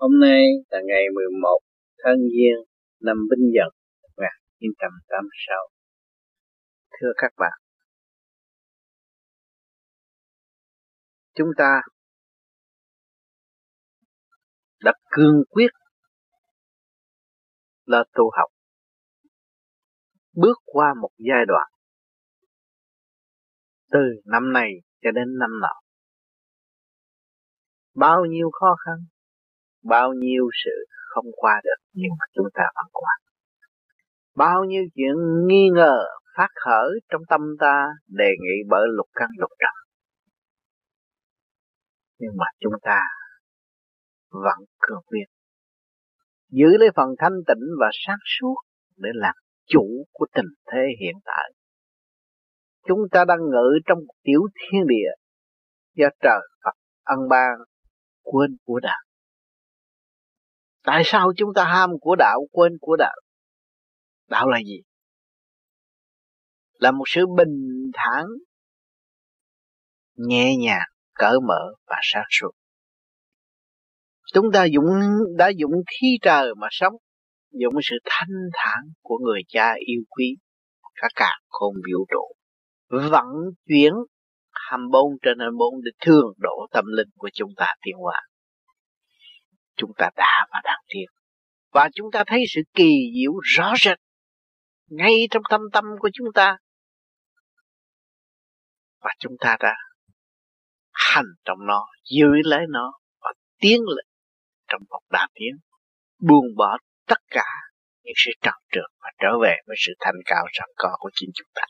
Hôm nay là ngày 11 tháng Giêng năm Bính Dần 1986. Thưa các bạn, chúng ta đã cương quyết là tu học, bước qua một giai đoạn từ năm này cho đến năm nọ. Bao nhiêu khó khăn, bao nhiêu sự không qua được nhưng mà chúng ta vẫn qua. Bao nhiêu chuyện nghi ngờ phát khởi trong tâm ta đề nghị bởi lục căn lục trần, nhưng mà chúng ta vẫn cương quyết giữ lấy phần thanh tịnh và sáng suốt để làm chủ của tình thế hiện tại. Chúng ta đang ngự trong một tiểu thiên địa do trời Phật ân ban, quên của đạo. Tại sao chúng ta ham của đạo, quên của đạo? Đạo là gì? Là một sự bình thản, nhẹ nhàng, cởi mở và sáng suốt. Chúng ta đã dụng khí trời mà sống, dụng sự thanh thản của người cha yêu quý, cả khôn vũ trụ, vận chuyển 24/24 để thương độ tâm linh của chúng ta tiến hóa. Chúng ta đã và đang tiến, và chúng ta thấy sự kỳ diệu rõ rệt ngay trong thâm tâm của chúng ta, và chúng ta đã hành trong nó, giữ lấy nó và tiến lên trong một đà tiến, buông bỏ tất cả những sự trần trược và trở về với sự thanh cao sẵn có của chính chúng ta.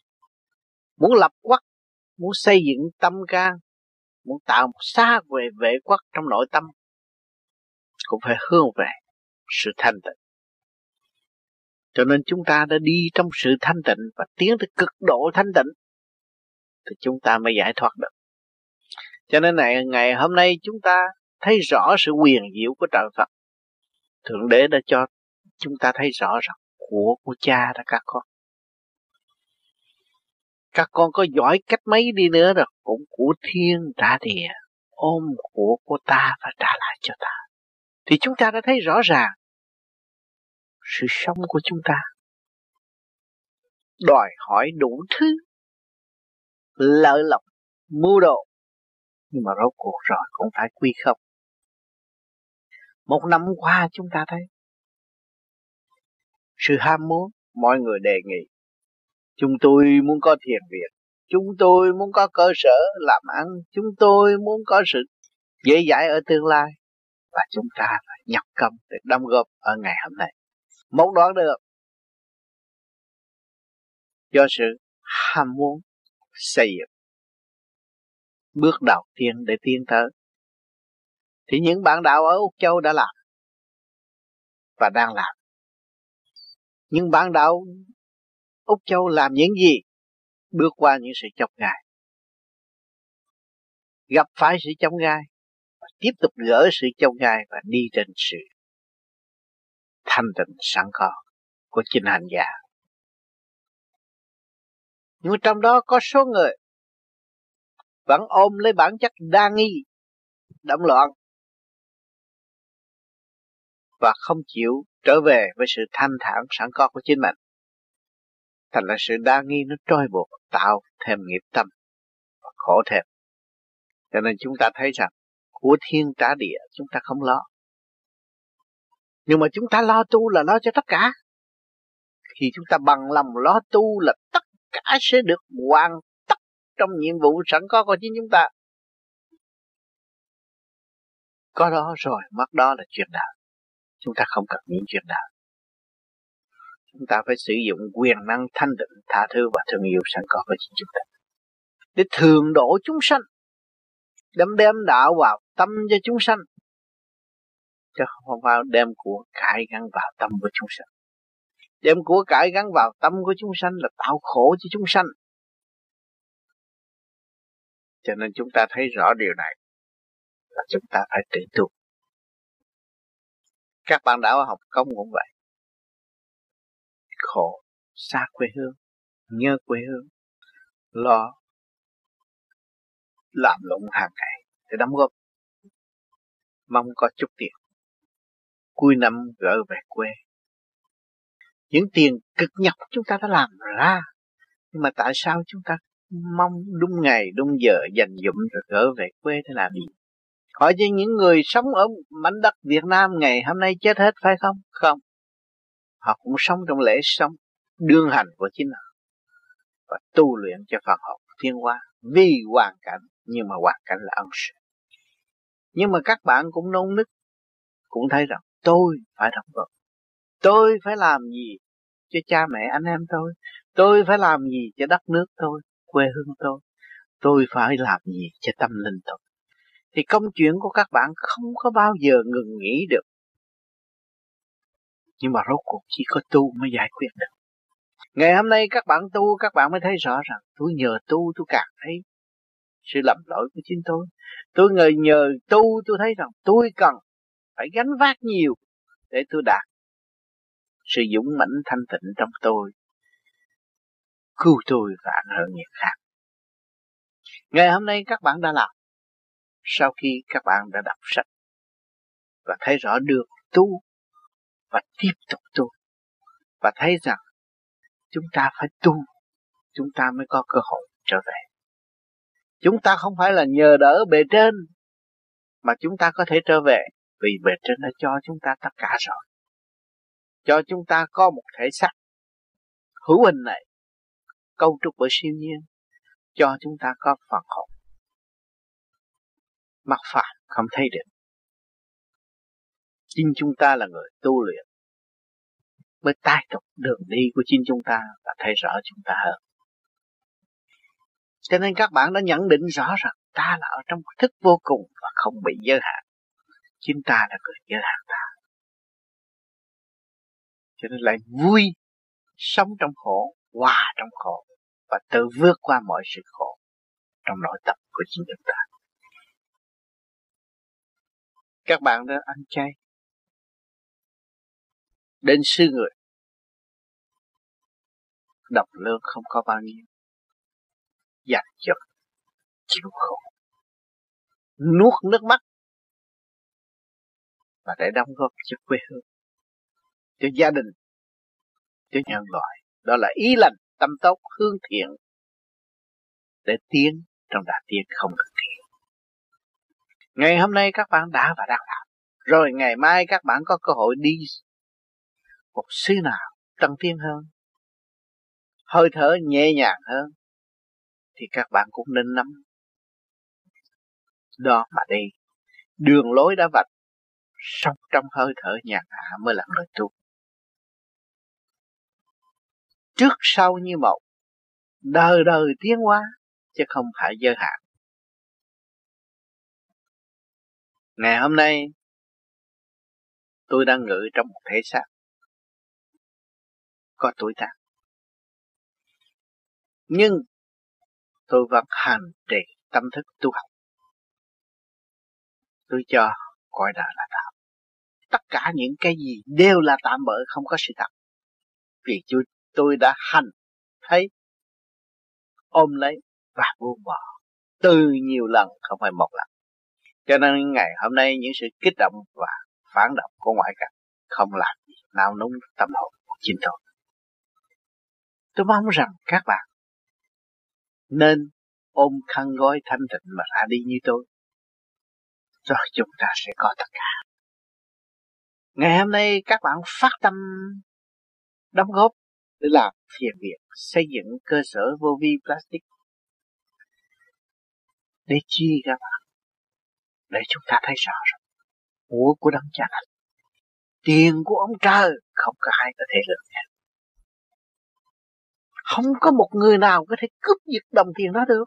Muốn lập quốc, muốn xây dựng tâm can, muốn tạo một xã về vệ quốc trong nội tâm, cũng phải hướng về sự thanh tịnh. Cho nên chúng ta đã đi trong sự thanh tịnh và tiến tới cực độ thanh tịnh thì chúng ta mới giải thoát được. Cho nên ngày hôm nay chúng ta thấy rõ sự huyền diệu của trời Phật. Thượng Đế đã cho chúng ta thấy rõ rằng của cha đã các con. Các con có giỏi cách mấy đi nữa rồi cũng của thiên trả địa, ôm của ta và trả lại cho ta. Thì chúng ta đã thấy rõ ràng sự sống của chúng ta đòi hỏi đủ thứ lợi lộc mưu đồ, nhưng mà rốt cuộc rồi cũng phải quy không. Một năm qua chúng ta thấy sự ham muốn, mọi người đề nghị chúng tôi muốn có thiền viện, chúng tôi muốn có cơ sở làm ăn, chúng tôi muốn có sự dễ dãi ở tương lai, và chúng ta phải nhập công để đóng góp ở ngày hôm nay. Một đoạn đường do sự ham muốn xây dựng bước đầu tiên để tiến tới thì những bạn đạo ở Úc Châu đã làm và đang làm. Những bạn đạo Úc Châu làm những gì? Bước qua những sự chông gai, gặp phải sự chông gai, tiếp tục gỡ sự chông gai và đi trên sự thanh tịnh sẵn có của chính hành giả. Nhưng trong đó có số người vẫn ôm lấy bản chất đa nghi, động loạn và không chịu trở về với sự thanh thản sẵn có của chính mình. Thành là sự đa nghi nó trôi buộc, tạo thêm nghiệp tâm và khổ thêm. Cho nên chúng ta thấy rằng của thiên trả địa chúng ta không lo, nhưng mà chúng ta lo tu là lo cho tất cả. Khi chúng ta bằng lòng lo tu là tất cả sẽ được hoàn tất trong nhiệm vụ sẵn có của chính chúng ta. Có đó rồi mất đó là chuyện đạo. Chúng ta không cần những chuyện đạo. Chúng ta phải sử dụng quyền năng thanh tịnh, tha thứ và thương yêu sẵn có của chính chúng ta để thường độ chúng sanh, đem đạo vào tâm cho chúng sanh, chứ không phải đem của cải gắn vào tâm của chúng sanh. Đem của cải gắn vào tâm của chúng sanh là tạo khổ cho chúng sanh. Cho nên chúng ta thấy rõ điều này là chúng ta phải tự tu. Các bạn đạo học công cũng vậy, khổ xa quê hương, nhớ quê hương, lo làm lụng hàng ngày để đóng góp, mong có chút tiền cuối năm gỡ về quê. Những tiền cực nhọc chúng ta đã làm ra, nhưng mà tại sao chúng ta mong đúng ngày đúng giờ dành dụm rồi gỡ về quê thế làm gì? Hỏi cho những người sống ở mảnh đất Việt Nam ngày hôm nay chết hết phải không? Không. Họ cũng sống trong lễ sống đương hành của chính họ và tu luyện cho phần học thiên hóa vì hoàn cảnh, nhưng mà hoàn cảnh là ân sủng. Nhưng mà các bạn cũng nôn nức, cũng thấy rằng tôi phải đóng góp, tôi phải làm gì cho cha mẹ anh em tôi phải làm gì cho đất nước tôi, quê hương tôi phải làm gì cho tâm linh tôi. Thì công chuyện của các bạn không có bao giờ ngừng nghỉ được. Nhưng mà rốt cuộc chỉ có tu mới giải quyết được. Ngày hôm nay các bạn tu, các bạn mới thấy rõ rằng tôi nhờ tu tôi càng thấy sự lầm lỗi của chính tôi. Tôi nhờ tu tôi thấy rằng tôi cần phải gánh vác nhiều để tôi đạt sự dũng mãnh thanh tịnh trong tôi, cứu tôi và ảnh hưởng người khác. Ngày hôm nay các bạn đã làm, sau khi các bạn đã đọc sách và thấy rõ được tu và tiếp tục tu, và thấy rằng chúng ta phải tu, chúng ta mới có cơ hội trở về. Chúng ta không phải là nhờ đỡ bề trên, mà chúng ta có thể trở về vì bề trên đã cho chúng ta tất cả rồi. Cho chúng ta có một thể xác hữu hình này, cấu trúc bởi siêu nhiên, cho chúng ta có phần hồn. Mặt phạm không thấy được. Chính chúng ta là người tu luyện mới tái tục đường đi của chính chúng ta và thấy rõ chúng ta hơn. Cho nên các bạn đã nhận định rõ rằng ta là ở trong thức vô cùng và không bị giới hạn. Chính ta là người giới hạn ta. Cho nên lại vui, sống trong khổ, hòa trong khổ và tự vượt qua mọi sự khổ trong nội tâm của chính chúng ta. Các bạn đã ăn chay đến sư người, đồng lương không có bao nhiêu, dành dật chịu khổ, nuốt nước mắt và để đóng góp cho quê hương, cho gia đình, cho nhân loại. Đó là ý lành, tâm tốt, hương thiện để tiến trong đạt tiến không cực kỳ. Ngày hôm nay các bạn đã và đang làm, rồi ngày mai các bạn có cơ hội đi một xứ nào tăng tiến hơn, hơi thở nhẹ nhàng hơn, thì các bạn cũng nên nắm đó mà đi. Đường lối đã vạch, sống trong hơi thở nhàn hạ mới là người tu. Trước sau như một, đời đời tiến hóa, chứ không phải giới hạn. Ngày hôm nay tôi đang ngự trong một thể xác có tuổi tác, nhưng tôi vẫn hành trì tâm thức tu học. Tôi cho coi đời là tạm, tất cả những cái gì đều là tạm bợ, không có sự thật, vì tôi đã hành thấy ôm lấy và buông bỏ từ nhiều lần, không phải một lần. Cho nên ngày hôm nay những sự kích động và phản động của ngoại cảnh không làm gì nao núng tâm hồn của chính tôi. Tôi mong rằng các bạn nên ôm khăn gói thanh tịnh mà ra đi như tôi, rồi chúng ta sẽ có tất cả. Ngày hôm nay các bạn phát tâm đóng góp để làm thiện việc, xây dựng cơ sở Vô Vi Plastic để chi các bạn, để chúng ta thấy rõ rồi của đấng cha Anh, tiền của ông trời không có ai có thể lường hết, không có một người nào có thể cướp giật đồng tiền đó được.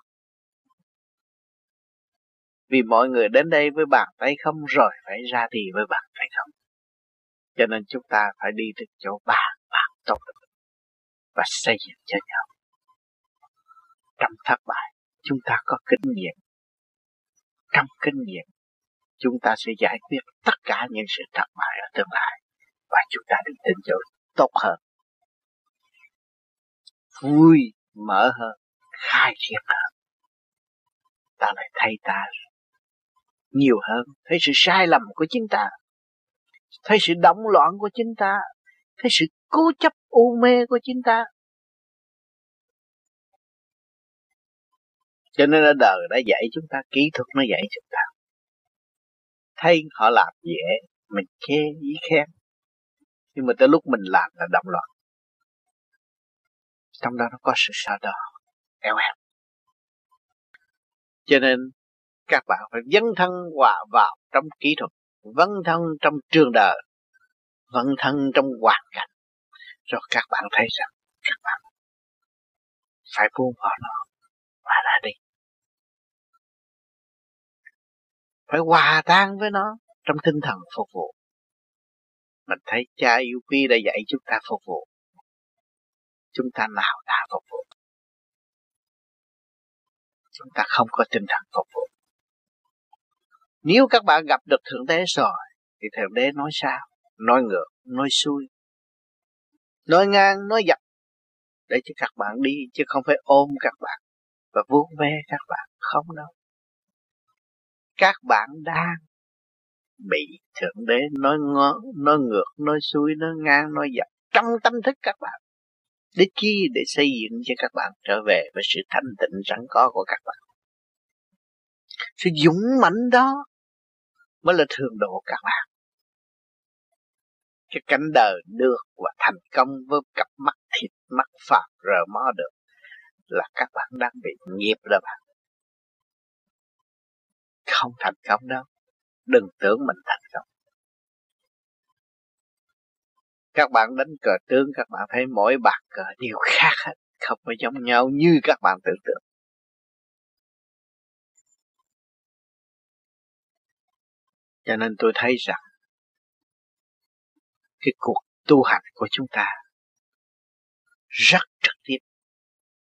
Vì mọi người đến đây với bàn tay không rồi phải ra đi với bàn tay không. Cho nên chúng ta phải đi từ chỗ bàn tốt và xây dựng cho nhau. Trong thất bại chúng ta có kinh nghiệm, trong kinh nghiệm chúng ta sẽ giải quyết tất cả những sự thất bại ở tương lai và chúng ta được đến chỗ tốt hơn, vui mở hơn, khai triển hơn. Ta lại thay ta nhiều hơn, thấy sự sai lầm của chính ta. thấy sự động loạn của chính ta, thấy sự cố chấp u mê của chính ta. Cho nên ở đời đã dạy chúng ta, kỹ thuật nó dạy chúng ta. Thấy họ làm dễ, mình chê ý khen. Nhưng mà tới lúc mình làm là động loạn. Trong đó nó có sự sao đỏ, eo hẹp. Cho nên các bạn phải dấn thân hòa vào trong kỹ thuật, dấn thân trong trường đời, dấn thân trong hoàn cảnh. Rồi các bạn thấy rằng các bạn phải buông bỏ nó và ra đi. Phải hòa tan với nó trong tinh thần phục vụ. Mình thấy cha UP đã dạy chúng ta phục vụ. Chúng ta nào đã phục vụ? Chúng ta không có tinh thần phục vụ. Nếu các bạn gặp được Thượng Đế rồi, thì Thượng Đế nói sao? Nói ngược, nói xuôi, nói ngang, nói dọc, để cho các bạn đi, chứ không phải ôm các bạn và vuốt ve các bạn, không đâu. Các bạn đang bị Thượng Đế nói ngược, nói xuôi, nói ngang, nói dọc trong tâm thức các bạn. Để chi? Để xây dựng cho các bạn trở về với sự thanh tịnh sẵn có của các bạn. Sự dũng mãnh đó mới là thường độ các bạn. Cái cảnh đời được và thành công với cặp mắt thịt, mắt phàm rờ mó được là các bạn đang bị nghiệp rồi bạn. Không thành công đâu. Đừng tưởng mình thành công. Các bạn đánh cờ tướng, các bạn thấy mỗi bàn cờ đều khác hết, không phải giống nhau như các bạn tưởng tượng. Cho nên tôi thấy rằng cái cuộc tu hành của chúng ta rất trực tiếp,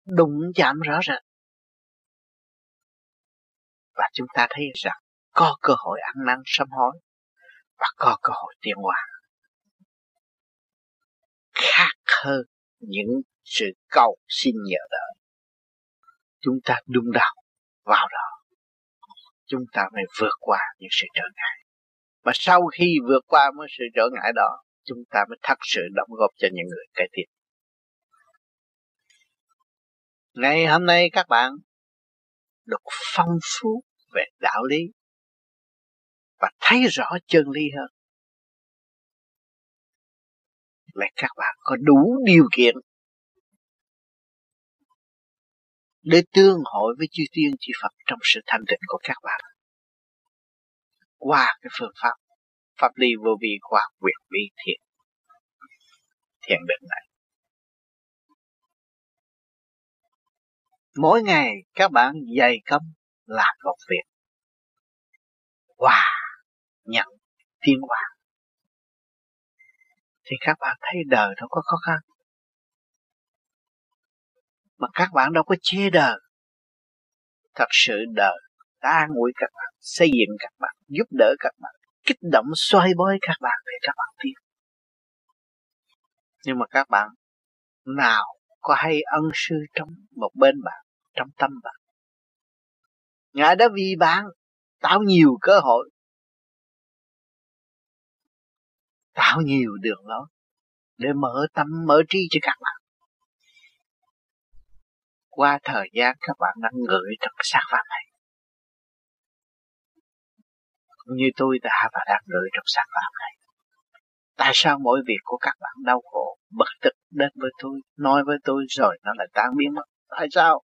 đụng chạm rõ ràng. Và chúng ta thấy rằng có cơ hội ăn năn sám hối và có cơ hội tiến hóa. Khác hơn những sự cầu xin nhờ đợi. Chúng ta đung đầu vào đó, chúng ta mới vượt qua những sự trở ngại. Mà sau khi vượt qua những sự trở ngại đó, chúng ta mới thật sự đóng góp cho những người kế tiếp. Ngày hôm nay các bạn được phong phú về đạo lý và thấy rõ chân lý hơn. Là các bạn có đủ điều kiện để tương hội với chư Tiên chư Phật trong sự thanh tịnh của các bạn qua cái phương pháp pháp lý vô vi khoa học quyền vi thiền định này. Mỗi ngày các bạn dày công làm một việc, hòa nhận thiên hòa, thì các bạn thấy đời đâu có khó khăn. Mà các bạn đâu có chê đời. Thật sự đời đã an ủi các bạn, xây dựng các bạn, giúp đỡ các bạn, kích động xoay bói các bạn để các bạn tiến. Nhưng mà các bạn nào có hay ân sư trong một bên bạn, trong tâm bạn. Ngài đã vì bạn tạo nhiều cơ hội, tạo nhiều đường lối để mở tâm, mở trí cho các bạn. Qua thời gian các bạn đang ngửi trong xác phạm này. Như tôi đã và đang ngửi trong xác phạm này. Tại sao mỗi việc của các bạn đau khổ, bực tức đến với tôi, nói với tôi rồi nó lại tan biến mất? Tại sao?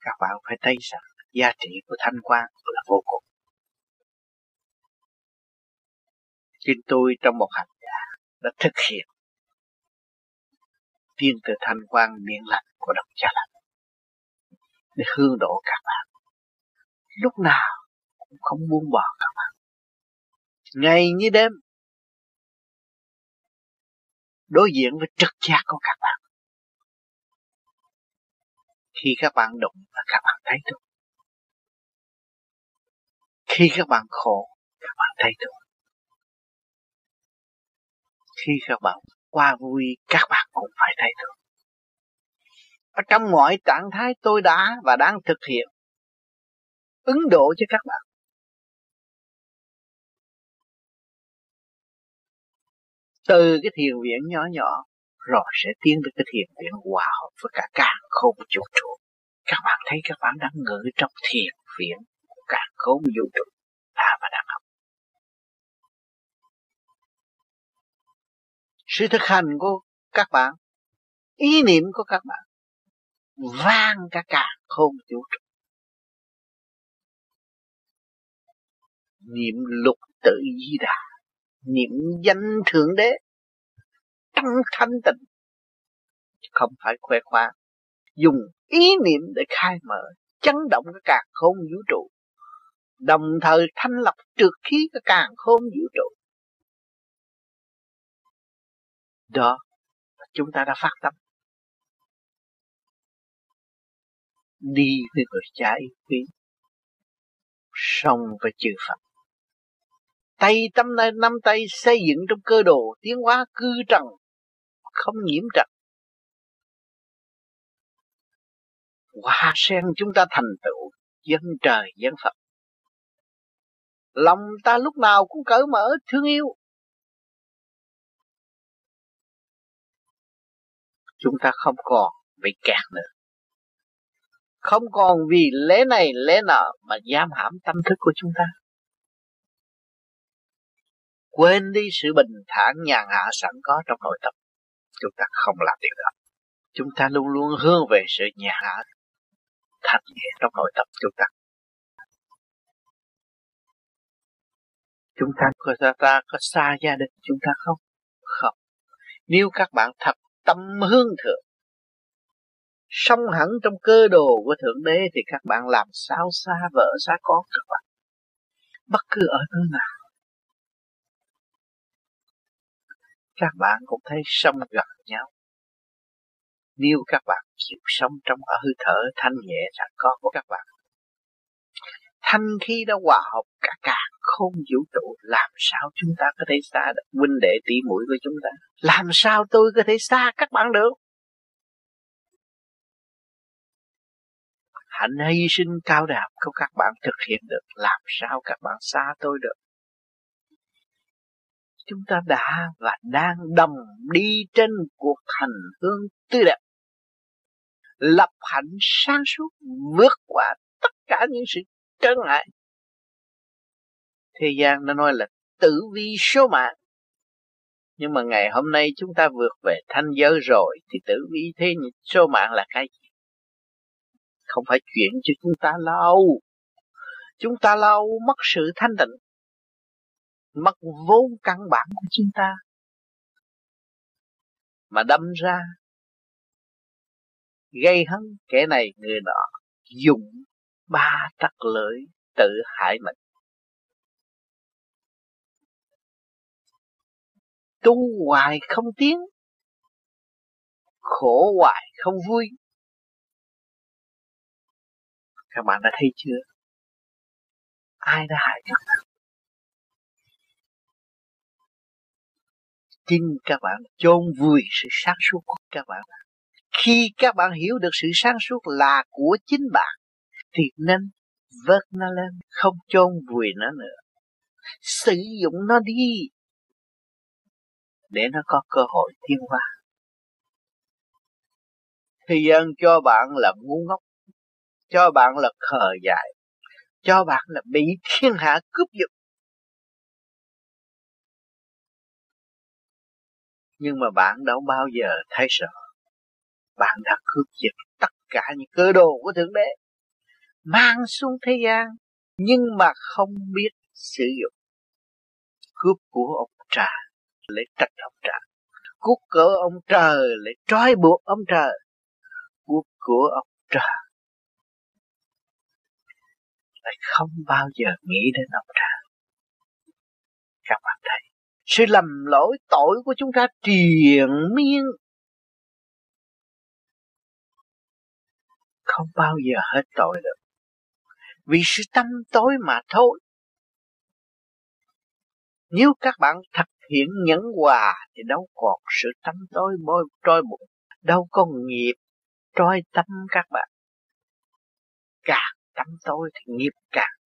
Các bạn phải thấy rằng giá trị của thanh quan là vô cùng. Chính tôi trong một hành giả đã thực hiện tiên từ thanh quan điện lạnh của Độc Cha Lành để hương độ các bạn. Lúc nào cũng không buông bỏ các bạn, ngày như đêm đối diện với trực giác của các bạn. Khi các bạn đụng là các bạn thấy tôi. Khi các bạn khổ, các bạn thấy tôi. Khi các bạn qua vui, các bạn cũng phải thấy được. Ở trong mọi trạng thái tôi đã và đang thực hiện ứng độ cho các bạn. từ cái thiền viện nhỏ nhỏ rồi sẽ tiến tới cái thiền viện hòa hợp với cả càn khôn vũ trụ. Các bạn thấy các bạn đang ngự trong thiền viện của càn khôn vũ trụ và đang học. Sự thực hành của các bạn, ý niệm của các bạn vang cả càn khôn vũ trụ. Niệm lục tự di đà, niệm danh thượng đế, tăng thanh tịnh, không phải khoe khoang. Dùng ý niệm để khai mở, chấn động cái càn khôn vũ trụ, đồng thời thanh lọc trượt khí cái càn khôn vũ trụ. Đó, chúng ta đã phát tâm đi với người cha yêu quý, song với chư Phật. Tay tâm này năm tay xây dựng trong cơ đồ tiến hóa cư trần, không nhiễm trần. Hoa sen chúng ta thành tựu dân trời dân Phật. Lòng ta lúc nào cũng cởi mở thương yêu. Chúng ta không còn bị kẹt nữa, không còn vì lẽ này lẽ nọ mà giam hãm tâm thức của chúng ta. Quên đi sự bình thản nhàn hạ sẵn có trong nội tâm. Chúng ta không làm điều đó. Chúng ta luôn luôn hướng về sự nhàn hạ thanh nhẹ trong nội tâm chúng ta. Chúng ta có xa gia đình chúng ta không? Không. Nếu các bạn thật tâm hướng thượng, song hẳn trong cơ đồ của Thượng Đế thì các bạn làm sao xa vợ xa con các bạn. Bất cứ ở nơi nào, các bạn cũng thấy sống gần nhau. Nếu các bạn chịu sống trong hơi thở thanh nhẹ sẵn có của các bạn, thanh khí đã hòa hợp cả càn khôn vũ trụ, làm sao chúng ta có thể xa được huynh đệ tỷ muội của chúng ta? Làm sao tôi có thể xa các bạn được? Hạnh hy sinh cao đẹp của các bạn thực hiện được, làm sao các bạn xa tôi được? Chúng ta đã và đang đồng đi trên cuộc hành hương tươi đẹp, lập hạnh sáng suốt, vượt qua tất cả những sự trở ngại. Thế gian nó nói là tử vi số mạng, nhưng mà ngày hôm nay chúng ta vượt về thanh giới rồi thì tử vi thế số mạng là cái gì? Không phải chuyện cho chúng ta lâu. Chúng ta lâu mất sự thanh tịnh, mất vốn căn bản của chúng ta mà đâm ra gây hấn kẻ này người nọ, dùng ba tắc lưỡi tự hại mình. Tu hoài không tiến, khổ hoài không vui. Các bạn đã thấy chưa? Ai đã hại các bạn? Chính các bạn chôn vùi sự sáng suốt của các bạn. Khi các bạn hiểu được sự sáng suốt là của chính bạn thì nên vớt nó lên, không chôn vùi nó nữa. Sử dụng nó đi để nó có cơ hội tiến hóa. Thế gian cho bạn là ngu ngốc, cho bạn là khờ dại, cho bạn là bị thiên hạ cướp giật. Nhưng mà bạn đâu bao giờ thấy sợ. Bạn đã cướp giật tất cả những cơ đồ của Thượng Đế, mang xuống thế gian, nhưng mà không biết sử dụng. Cướp của ông trời lấy trách ông trời, cướp của ông trời lấy trói buộc ông trời, cướp của ông trời lại không bao giờ nghĩ đến ông trời. Các bạn thấy sự lầm lỗi tội của chúng ta triền miên, không bao giờ hết tội được, vì sự tâm tối mà thôi. Nếu các bạn thực hiện nhẫn hòa thì đâu còn sự tâm tối bôi trôi bụng, đâu có nghiệp trôi tâm các bạn. Càng tâm tối thì nghiệp càng.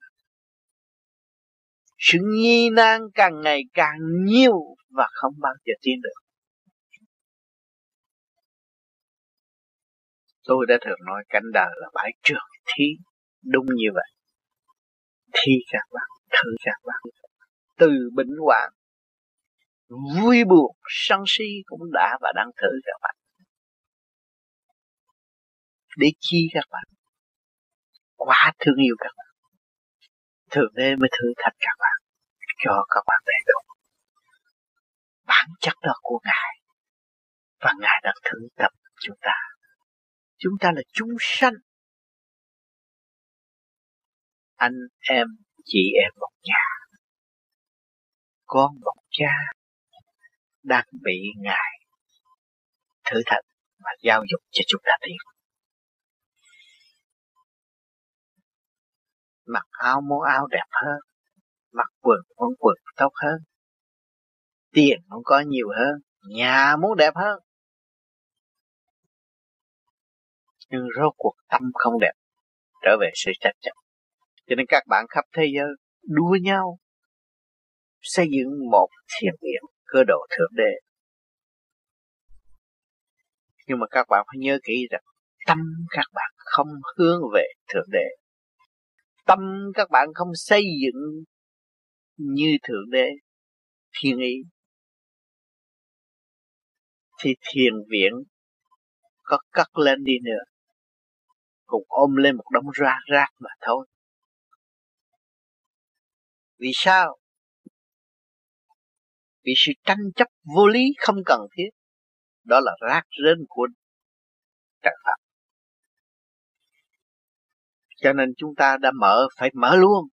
sự nghi nan càng ngày càng nhiều và không bao giờ tin được. Tôi đã thường nói cảnh đời là bãi trường thí, đúng như vậy. Thi các bạn, thử các bạn, từ bệnh hoạn, vui buồn, sân si cũng đã và đang thử các bạn. Để chi các bạn? Quá thương yêu các bạn. Thường nên mới thử thách các bạn, cho các bạn đầy đủ bản chất đó của Ngài. Và Ngài đang thử thách chúng ta. Chúng ta là chúng sanh, anh em, chị em một nhà, con một cha, đang bị Ngài thử thách và giáo dục cho chúng ta tiến. Mặc áo mua áo đẹp hơn, mặc quần muốn quần tốt hơn, tiền muốn có nhiều hơn, nhà muốn đẹp hơn. Nhưng rốt cuộc tâm không đẹp, trở về sự trách nhiệm. Cho nên các bạn khắp thế giới đua nhau xây dựng một thiền viện cơ độ thượng đế. Nhưng mà các bạn phải nhớ kỹ rằng tâm các bạn không hướng về thượng đế, tâm các bạn không xây dựng như thượng đế thiên ý, thì thiền viện có cất lên đi nữa cũng ôm lên một đống rác rác mà thôi. Vì sao? Vì sự tranh chấp vô lý không cần thiết. Đó là rác rến của trần pháp. Cho nên chúng ta đã mở, phải mở luôn.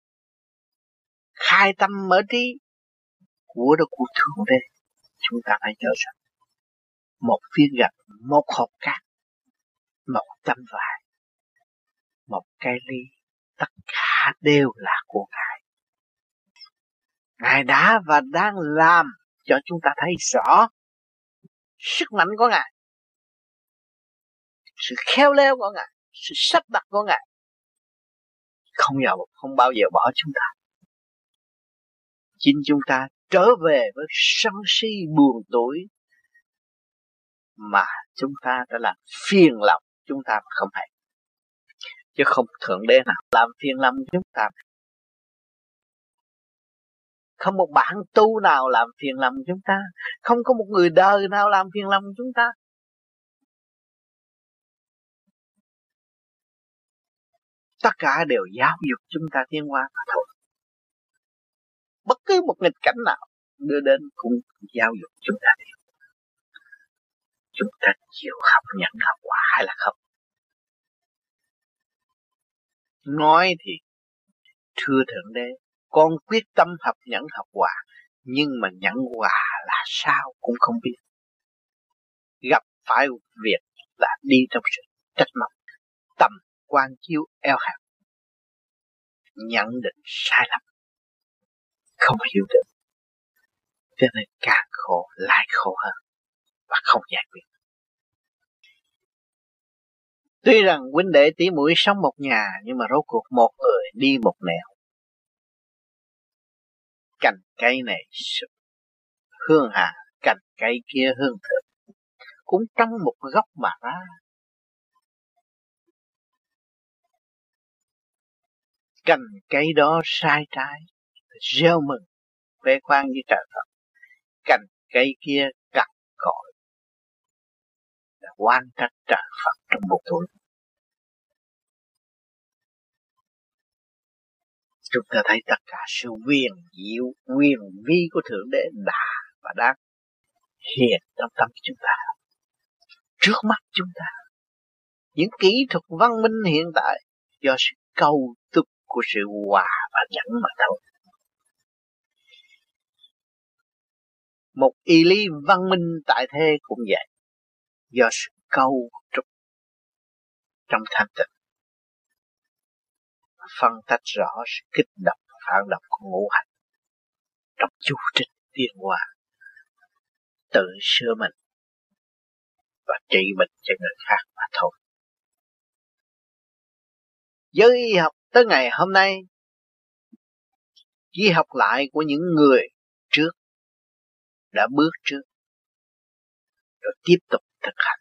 Khai tâm mở trí. Của đó của thượng đế. Chúng ta phải nhớ rằng một viên gạch, một hộp cát, một tấm vải, một cái ly, tất cả đều là của Ngài. Ngài đã và đang làm cho chúng ta thấy rõ sức mạnh của Ngài, sự khéo léo của Ngài, sự sắp đặt của Ngài. Không bao giờ bỏ chúng ta. Chính chúng ta trở về với sân si buồn tối mà chúng ta đã làm phiền lòng chúng ta mà không hay. Chứ không thượng đế nào làm phiền lòng chúng ta. Không một bạn tu nào làm phiền lòng chúng ta. Không có một người đời nào làm phiền lòng chúng ta. Tất cả đều giáo dục chúng ta tiến hóa mà thôi. Bất cứ một nghịch cảnh nào đưa đến cũng giáo dục chúng ta đi. Chúng ta chịu học, nhận học quả hay là không? Nói thì thưa thượng đế, con quyết tâm học nhận học quả, nhưng mà nhận quả là sao cũng không biết. Gặp phải việc là đi trong sự trách móc, tầm quan chiếu eo hẹp, nhận định sai lầm, không hiểu được, cho nên càng khổ lại khổ hơn và không giải quyết. Tuy rằng huynh đệ tỷ muội sống một nhà, nhưng mà rốt cuộc một người đi một nẻo. Cành cây này hương hạ, cành cây kia hương thượng, cũng trong một góc mà ra. Cành cây đó sai trái, rêu mừng, phê khoang với trời Phật. Cành cây kia cặn cõi, quan trách trời Phật trong một tuổi. Chúng ta thấy tất cả sự quyền diệu, quyền vi của Thượng Đế đã và đang hiện trong tâm chúng ta, trước mắt chúng ta. Những kỹ thuật văn minh hiện tại do sự cầu túc của sự hòa và nhẫn mà thôi. Một y lý văn minh tại thế cũng vậy, do sự cầu trúc trong thanh tịnh. Phân tách rõ sự kích động và phản động của ngũ hành trong chu trình tiến hóa, tự sửa mình và trị mình cho người khác mà thôi. Giới y học tới ngày hôm nay chỉ học lại của những người trước đã bước trước, rồi tiếp tục thực hành.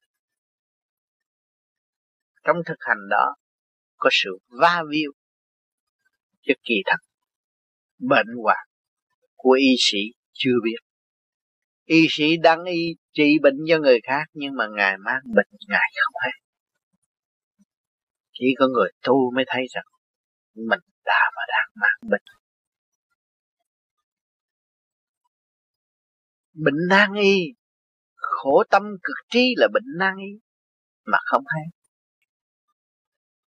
Trong thực hành đó có sự va víu cho kỳ thật bệnh hoạn của y sĩ chưa biết. Y sĩ đang y trị bệnh cho người khác, nhưng mà ngài mang bệnh ngài không hết. Chỉ có người tu mới thấy rằng mình đã và đang mang bệnh. Bệnh nan y, khổ tâm cực trí là bệnh nan y mà không hay.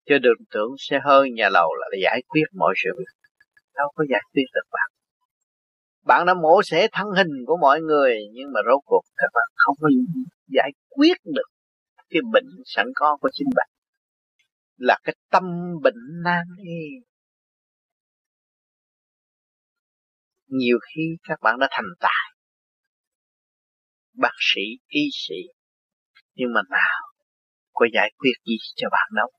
Chứ đừng tưởng xe hơi nhà lầu là giải quyết mọi sự việc. Đâu có giải quyết được bạn. Bạn đã mổ xẻ thân hình của mọi người, nhưng mà rốt cuộc các bạn không có giải quyết được cái bệnh sẵn có của chính bạn, là cái tâm bệnh nan y. Nhiều khi các bạn đã thành tài, bác sĩ, y sĩ, nhưng mà nào có giải quyết gì cho bạn đâu.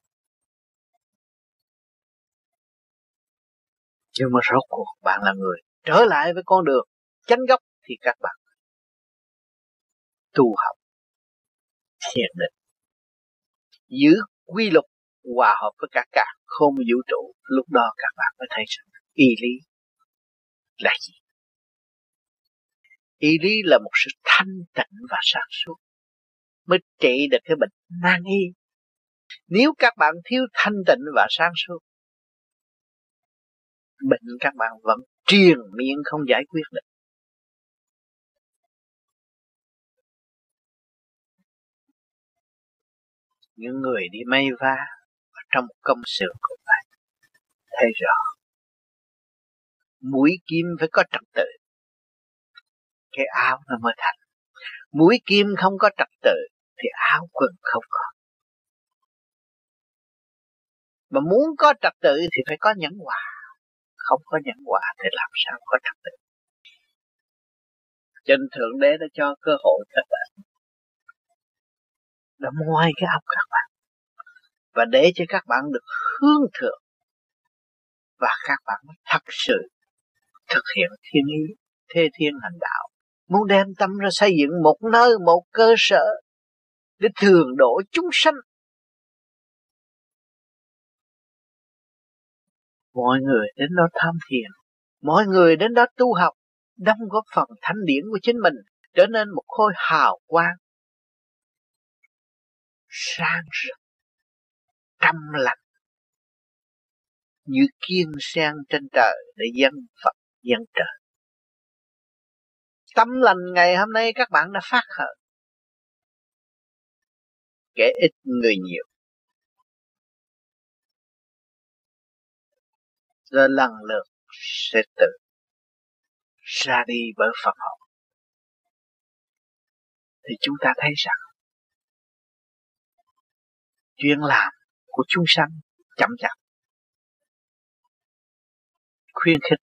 Nhưng mà rốt cuộc bạn là người trở lại với con đường chánh gốc thì các bạn tu học thiền định, giữ quy luật hòa hợp với cả cả không vũ trụ, lúc đó các bạn mới thấy rằng y lý là gì. Y lý là một sự thanh tịnh và sáng suốt mới trị được cái bệnh nan y. Nếu các bạn thiếu thanh tịnh và sáng suốt, bệnh các bạn vẫn triền miên không giải quyết được. Những người đi may vá trong công xưởng của bạn thấy rõ, mũi kim phải có trật tự, cái áo nó mới thành. Mũi kim không có trật tự thì áo quần không có. Mà muốn có trật tự thì phải có nhẫn hòa. Không có nhẫn hòa thì làm sao có trật tự. Trên Thượng Đế đã cho cơ hội các bạn, đã moi cái óc các bạn và để cho các bạn được hướng thượng, và các bạn mới thật sự thực hiện thiên ý, thê thiên hành đạo. Muốn đem tâm ra xây dựng một nơi, một cơ sở để thường độ chúng sanh. Mọi người đến đó tham thiền, mọi người đến đó tu học, đóng góp phần thánh điển của chính mình, trở nên một khối hào quang sáng rực, trong lành, như kiên sen trên trời để dân Phật dân trời. Tâm lành ngày hôm nay các bạn đã phát khởi. Kẻ ít người nhiều. Rồi lần lượt sẽ tự ra đi bởi Phật học. Thì chúng ta thấy rằng chuyện làm của chúng sanh chậm chạp. Khuyên khích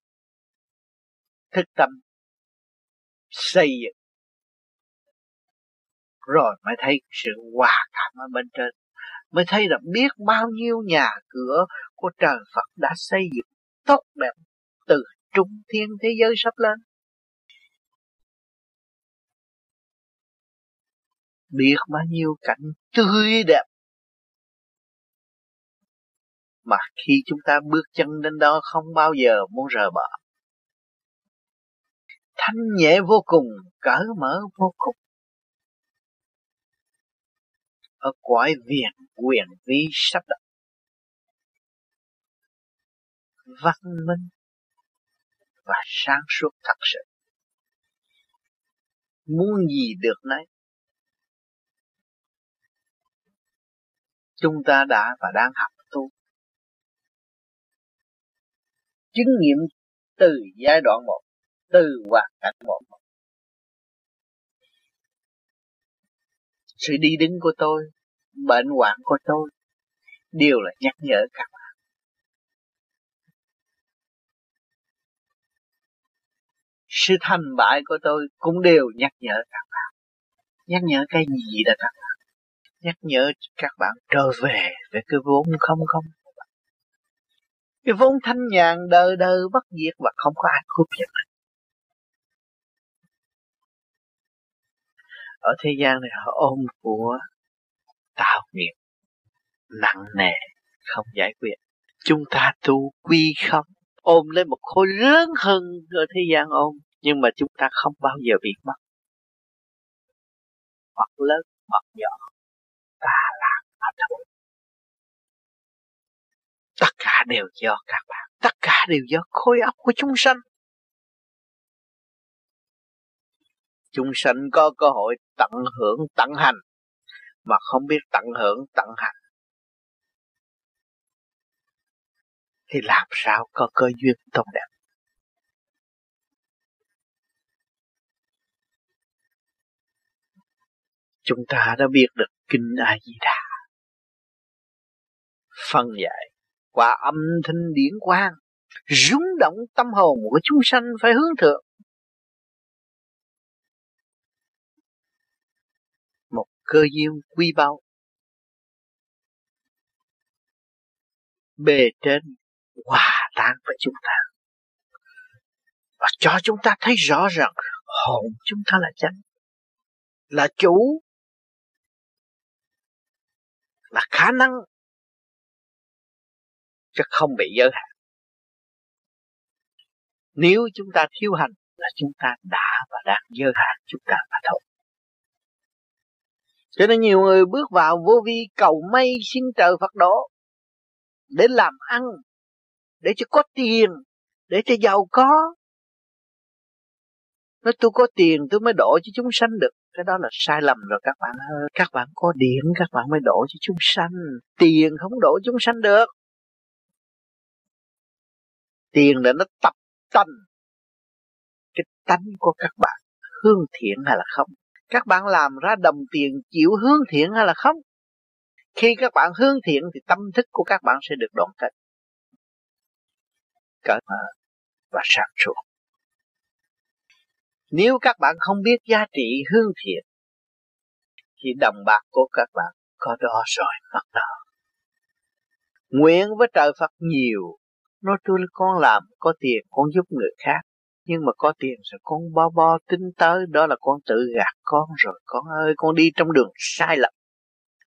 thức tâm xây dựng, rồi mới thấy sự hòa cảm ở bên trên, mới thấy là biết bao nhiêu nhà cửa của trời Phật đã xây dựng tốt đẹp từ trung thiên thế giới sắp lên. Biết bao nhiêu cảnh tươi đẹp mà khi chúng ta bước chân đến đó không bao giờ muốn rời bỏ. Thanh nhẹ vô cùng, cởi mở vô cùng. Ở cõi viền quyền vi sắp đặt, văn minh và sáng suốt thật sự. Muốn gì được nấy. Chúng ta đã và đang học tu, chứng nghiệm từ giai đoạn 1, từ hoàn cảnh 1. Sự đi đứng của tôi, bệnh hoạn của tôi đều là nhắc nhở các bạn. Sự thành bại của tôi cũng đều nhắc nhở các bạn. Nhắc nhở cái gì đó các bạn? Nhắc nhở các bạn trở về với cái vốn không không. Cái vốn thanh nhàn đời đời bất diệt và không có ai cướp giật. Ở thế gian này họ ôm của tạo nghiệp nặng nề không giải quyết. Chúng ta tu quy không, ôm lên một khối lớn hơn ở thế gian ôm, nhưng mà chúng ta không bao giờ bị mất. Hoặc lớn hoặc nhỏ, ta làm mà thôi. Tất cả đều do các bạn, tất cả đều do khối óc của chúng sanh. Chúng sanh có cơ hội tận hưởng, tận hành, mà không biết tận hưởng, tận hành, thì làm sao có cơ duyên tốt đẹp. Chúng ta đã biết được Kinh A Di Đà phân giải qua âm thanh điển quang, rung động tâm hồn của chúng sanh phải hướng thượng. Một cơ duyên quý báu bề trên hòa tan với chúng ta và cho chúng ta thấy rõ rằng hồn chúng ta là chánh, là chủ, là khả năng, chứ không bị giới hạn. Nếu chúng ta thiếu hành là chúng ta đã và đang giới hạn chúng ta mà thôi. Cho nên nhiều người bước vào vô vi cầu may xin trời Phật độ để làm ăn, để cho có tiền, để cho giàu có. Nói tôi có tiền tôi mới độ cho chúng sanh được. Cái đó là sai lầm rồi các bạn ơi. Các bạn có điển các bạn mới độ cho chúng sanh. Tiền không độ chúng sanh được. Tiền là nó tập tánh. Cái tánh của các bạn hướng thiện hay là không? Các bạn làm ra đồng tiền chịu hướng thiện hay là không? Khi các bạn hướng thiện thì tâm thức của các bạn sẽ được đoạn kết, cởi mở và sáng suốt. Nếu các bạn không biết giá trị hướng thiện thì đồng bạc của các bạn có đó rồi mất đó. Nguyện với trời Phật nhiều, nói tôi là con làm có tiền con giúp người khác, nhưng mà có tiền rồi con bo tính tới, đó là con tự gạt con rồi con ơi. Con đi trong đường sai lầm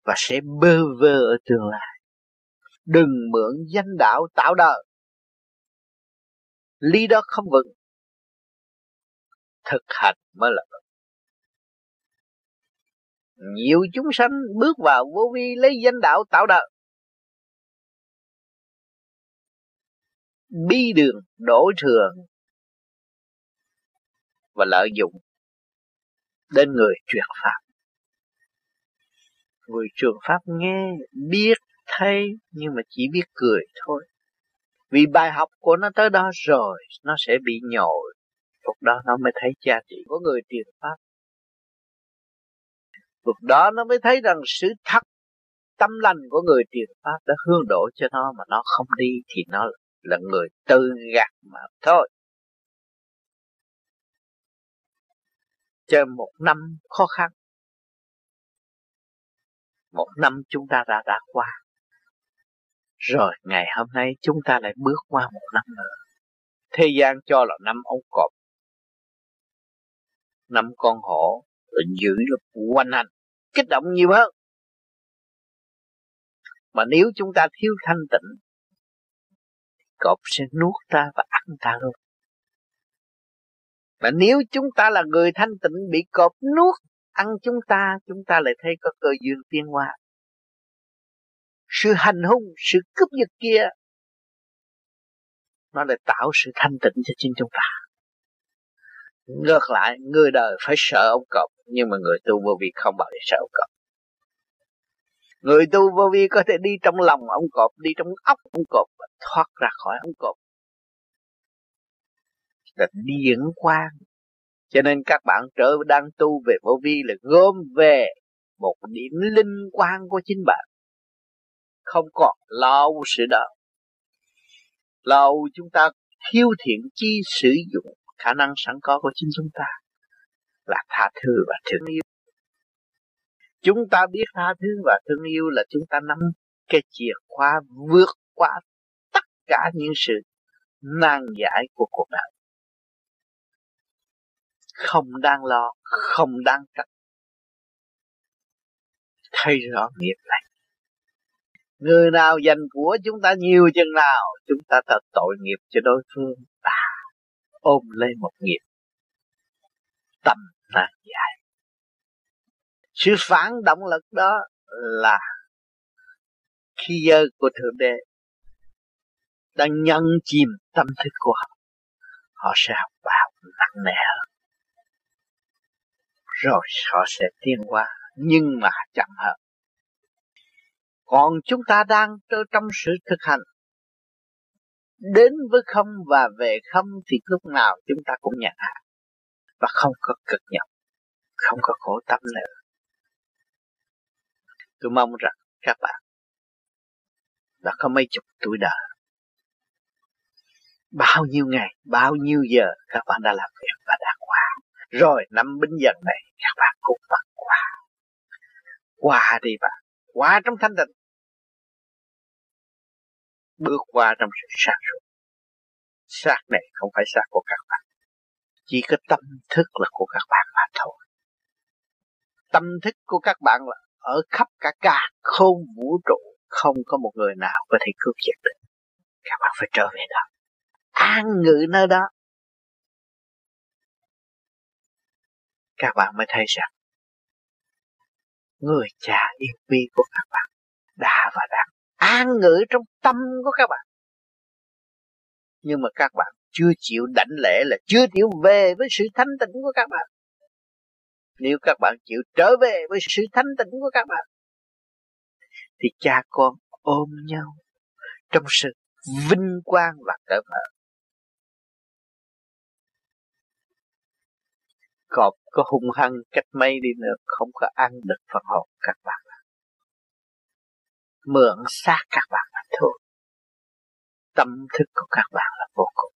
và sẽ bơ vơ ở tương lai. Đừng mượn danh đạo tạo đời, lý đó không vững. Thực hành mới là vững. Nhiều chúng sanh bước vào vô vi lấy danh đạo tạo đời, bi đường đổ thừa và lợi dụng đến người truyền pháp. Người truyền pháp nghe biết thấy nhưng mà chỉ biết cười thôi, vì bài học của nó tới đó rồi nó sẽ bị nhồi. Lúc đó nó mới thấy giá trị của người truyền pháp. Lúc đó nó mới thấy rằng sự thật tâm lành của người truyền pháp đã hướng đổ cho nó, mà nó không đi thì nó là người tự gạt mà thôi. Chờ một năm khó khăn, một năm chúng ta đã qua rồi, ngày hôm nay chúng ta lại bước qua một năm nữa. Thế gian cho là năm ấu cọp, năm con hổ, rồi giữ quanh hành, kích động nhiều hơn. Mà nếu chúng ta thiếu thanh tịnh, cọp sẽ nuốt ta và ăn ta luôn. Mà nếu chúng ta là người thanh tịnh, bị cọp nuốt ăn chúng ta lại thấy có cơ duyên tiên hoa. Sự hành hung, sự cướp giật kia, nó lại tạo sự thanh tịnh cho chính chúng ta. Ngược lại, người đời phải sợ ông cọp, nhưng mà người tu vô vi không bao giờ sợ ông cọp. Người tu vô vi có thể đi trong lòng ông cọp, đi trong óc ông cọp, thoát ra khỏi ông cọp. Là điển quang. Cho nên các bạn đang tu về vô vi là gom về một điểm linh quang của chính bạn. Không còn lo sự đó. Lâu chúng ta thiếu thiện chi, sử dụng khả năng sẵn có của chính chúng ta là tha thứ và thương yêu. Chúng ta biết tha thứ và thương yêu là chúng ta nắm cái chìa khóa vượt qua tất cả những sự nan giải của cuộc đời. Không đáng lo, không đáng trách. Thấy rõ nghiệp này. Người nào dành của chúng ta nhiều chừng nào, chúng ta thật tội nghiệp cho đối phương. Ôm lấy một nghiệp tầm nan giải. Sự phản động lực đó là khi giờ của Thượng Đế đang nhấn chìm tâm thức của họ, họ sẽ học bảo nặng nề rồi họ sẽ tiến qua, nhưng mà chậm hơn. Còn chúng ta đang trong sự thực hành đến với không và về không thì lúc nào chúng ta cũng nhàn hạ và không có cực nhọc, không có khổ tâm nữa. Tôi mong rằng các bạn đã có mấy chục tuổi đời, bao nhiêu ngày, bao nhiêu giờ các bạn đã làm việc và đã qua. Rồi năm Bính Dần này các bạn cũng bắt qua đi bạn, qua trong thanh tịnh, bước qua trong sự sáng suốt. Xác này không phải xác của các bạn, chỉ có tâm thức là của các bạn mà thôi. Tâm thức của các bạn là ở khắp cả không vũ trụ, không có một người nào có thể cướp giật được. Các bạn phải trở về đó, an ngự nơi đó, các bạn mới thấy rằng người cha yêu quý của các bạn đã và đang an ngự trong tâm của các bạn. Nhưng mà các bạn chưa chịu đảnh lễ, là chưa chịu về với sự thanh tịnh của các bạn. Nếu các bạn chịu trở về với sự thanh tịnh của các bạn thì cha con ôm nhau trong sự vinh quang và cởi mở. Cọp có hung hăng cách mấy đi nữa không có ăn được phần hồn các bạn, mượn xác các bạn mà thôi. Tâm thức của các bạn là vô cùng.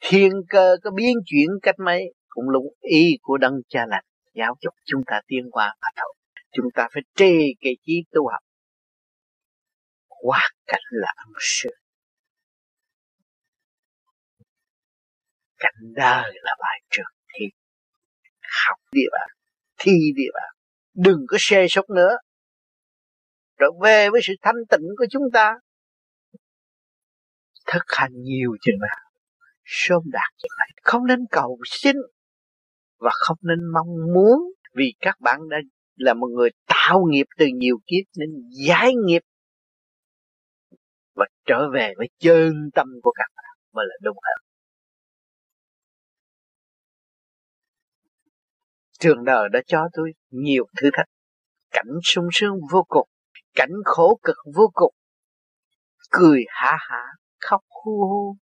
Thiên cơ có biến chuyển cách mấy cũng đúng ý của Đấng Cha Lành giáo dục chúng ta tiến qua mà thôi. Chúng ta phải trì cái trí tu học. Quá cảnh là ân sư, cảnh đời là bài trường thi. Học đi bạn, thi đi bạn, đừng có sê sốt nữa. Trở về với sự thanh tịnh của chúng ta, thực hành nhiều chừng nào, sớm đạt chừng này. Không nên cầu xin và không nên mong muốn, vì các bạn đã là một người tạo nghiệp từ nhiều kiếp nên giải nghiệp và trở về với chân tâm của các bạn mới là đúng hơn. Trường đời đã cho tôi nhiều thử thách, cảnh sung sướng vô cùng, cảnh khổ cực vô cùng, cười hả hả, khóc hu hu.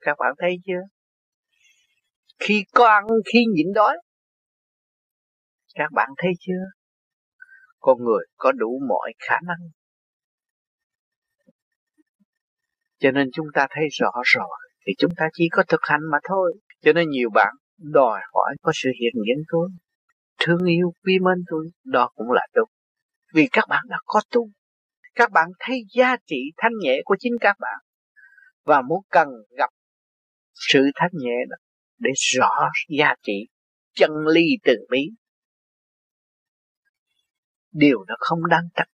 Các bạn thấy chưa? Khi có ăn, khi nhịn đói, các bạn thấy chưa? Con người có đủ mọi khả năng. Cho nên chúng ta thấy rõ rồi thì chúng ta chỉ có thực hành mà thôi. Cho nên nhiều bạn đòi hỏi có sự hiện diện tôi, thương yêu quý mến tôi, đó cũng là đúng. Vì các bạn đã có tu, các bạn thấy giá trị thanh nhẹ của chính các bạn và muốn cần gặp sự thanh nhẹ đó để rõ giá trị chân lý từ bi. Điều đó không đáng trách,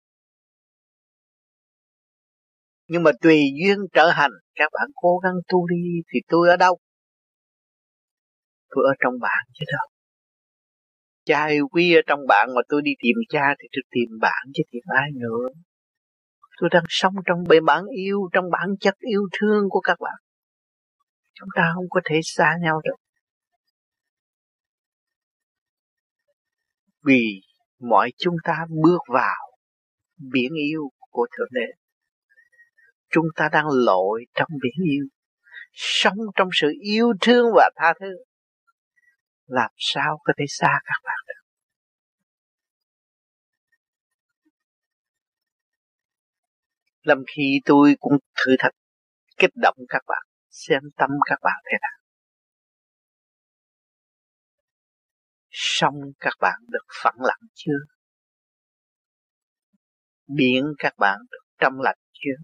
nhưng mà tùy duyên trở hành. Các bạn cố gắng tu đi thì tôi ở đâu? Tôi ở trong bạn chứ đâu. Cha yêu quý ở trong bạn mà tôi đi tìm cha thì tôi tìm bạn chứ tìm ai nữa. Tôi đang sống trong bề bản yêu, trong bản chất yêu thương của các bạn. Chúng ta không có thể xa nhau được. Vì mọi chúng ta bước vào biển yêu của Thượng Đế, chúng ta đang lội trong biển yêu, sống trong sự yêu thương và tha thứ. Làm sao có thể xa các bạn được? Làm khi tôi cũng thử thách kích động các bạn, xem tâm các bạn thế nào. Xong các bạn được phẳng lặng chưa? Biển các bạn được trong lành chưa?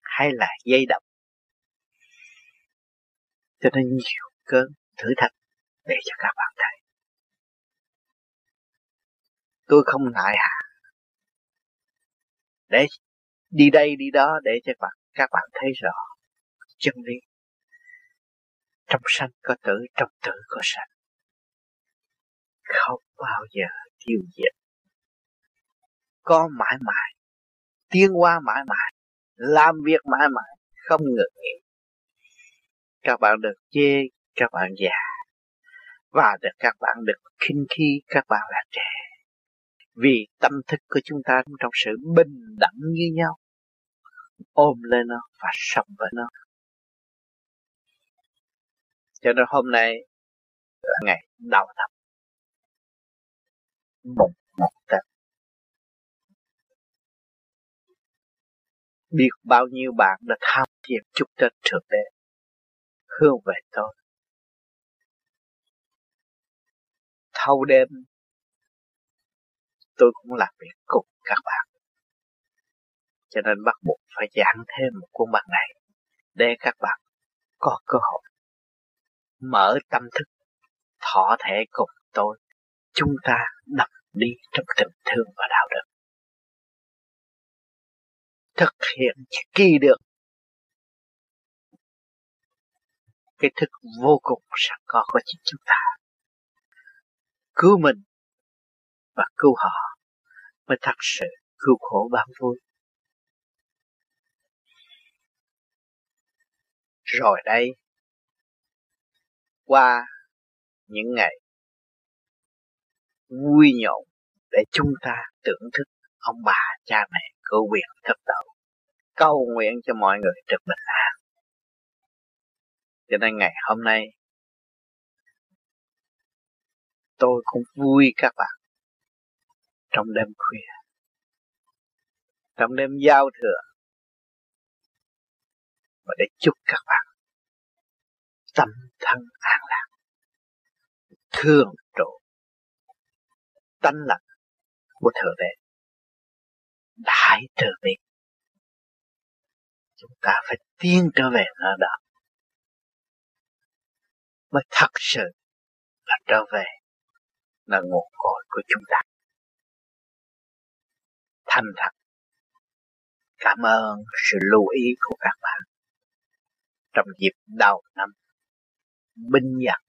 Hay là dây động Cho nên nhiều cơn thử thách để cho các bạn thấy. Tôi không ngại hà để đi đây đi đó để cho các bạn thấy rõ chân lý. Trong sanh có tử, trong tử có sanh, không bao giờ tiêu diệt, có mãi mãi, tiến hóa mãi mãi, làm việc mãi mãi, không ngừng nghỉ. Các bạn được chê, các bạn già, và các bạn được khinh khi, các bạn là trẻ. Vì tâm thức của chúng ta trong sự bình đẳng như nhau, ôm lên nó và sống với nó. Cho nên hôm nay là ngày đầu năm 1/1. Biết bao nhiêu bạn đã tham thiền chúc Tết Thượng Đế hướng về tôi. Thâu đêm tôi cũng làm việc cùng các bạn, cho nên bắt buộc phải giảng thêm một cuốn băng này để các bạn có cơ hội mở tâm thức, thọ thể cùng tôi. Chúng ta đập đi trong tình thương và đạo đức, thực hiện kỳ được cái thức vô cùng sẵn có của chính chúng ta, cứu mình và cứu họ mới thật sự cứu khổ ban vui. Rồi đây, qua những ngày vui nhộn để chúng ta tưởng thức ông bà cha mẹ cứu quyền thất đạo, cầu nguyện cho mọi người được bình an. Cho nên ngày hôm nay tôi cũng vui các bạn. Trong đêm khuya, trong đêm giao thừa, và để chúc các bạn tâm thân an lạc, thương trụ tánh lặng của Thượng Đế đại từ bi. Chúng ta phải tiến trở về nơi đó mới thật sự là trở về là nguồn cội của chúng ta. Thành thật cảm ơn sự lưu ý của các bạn trong dịp đầu năm Bính Dần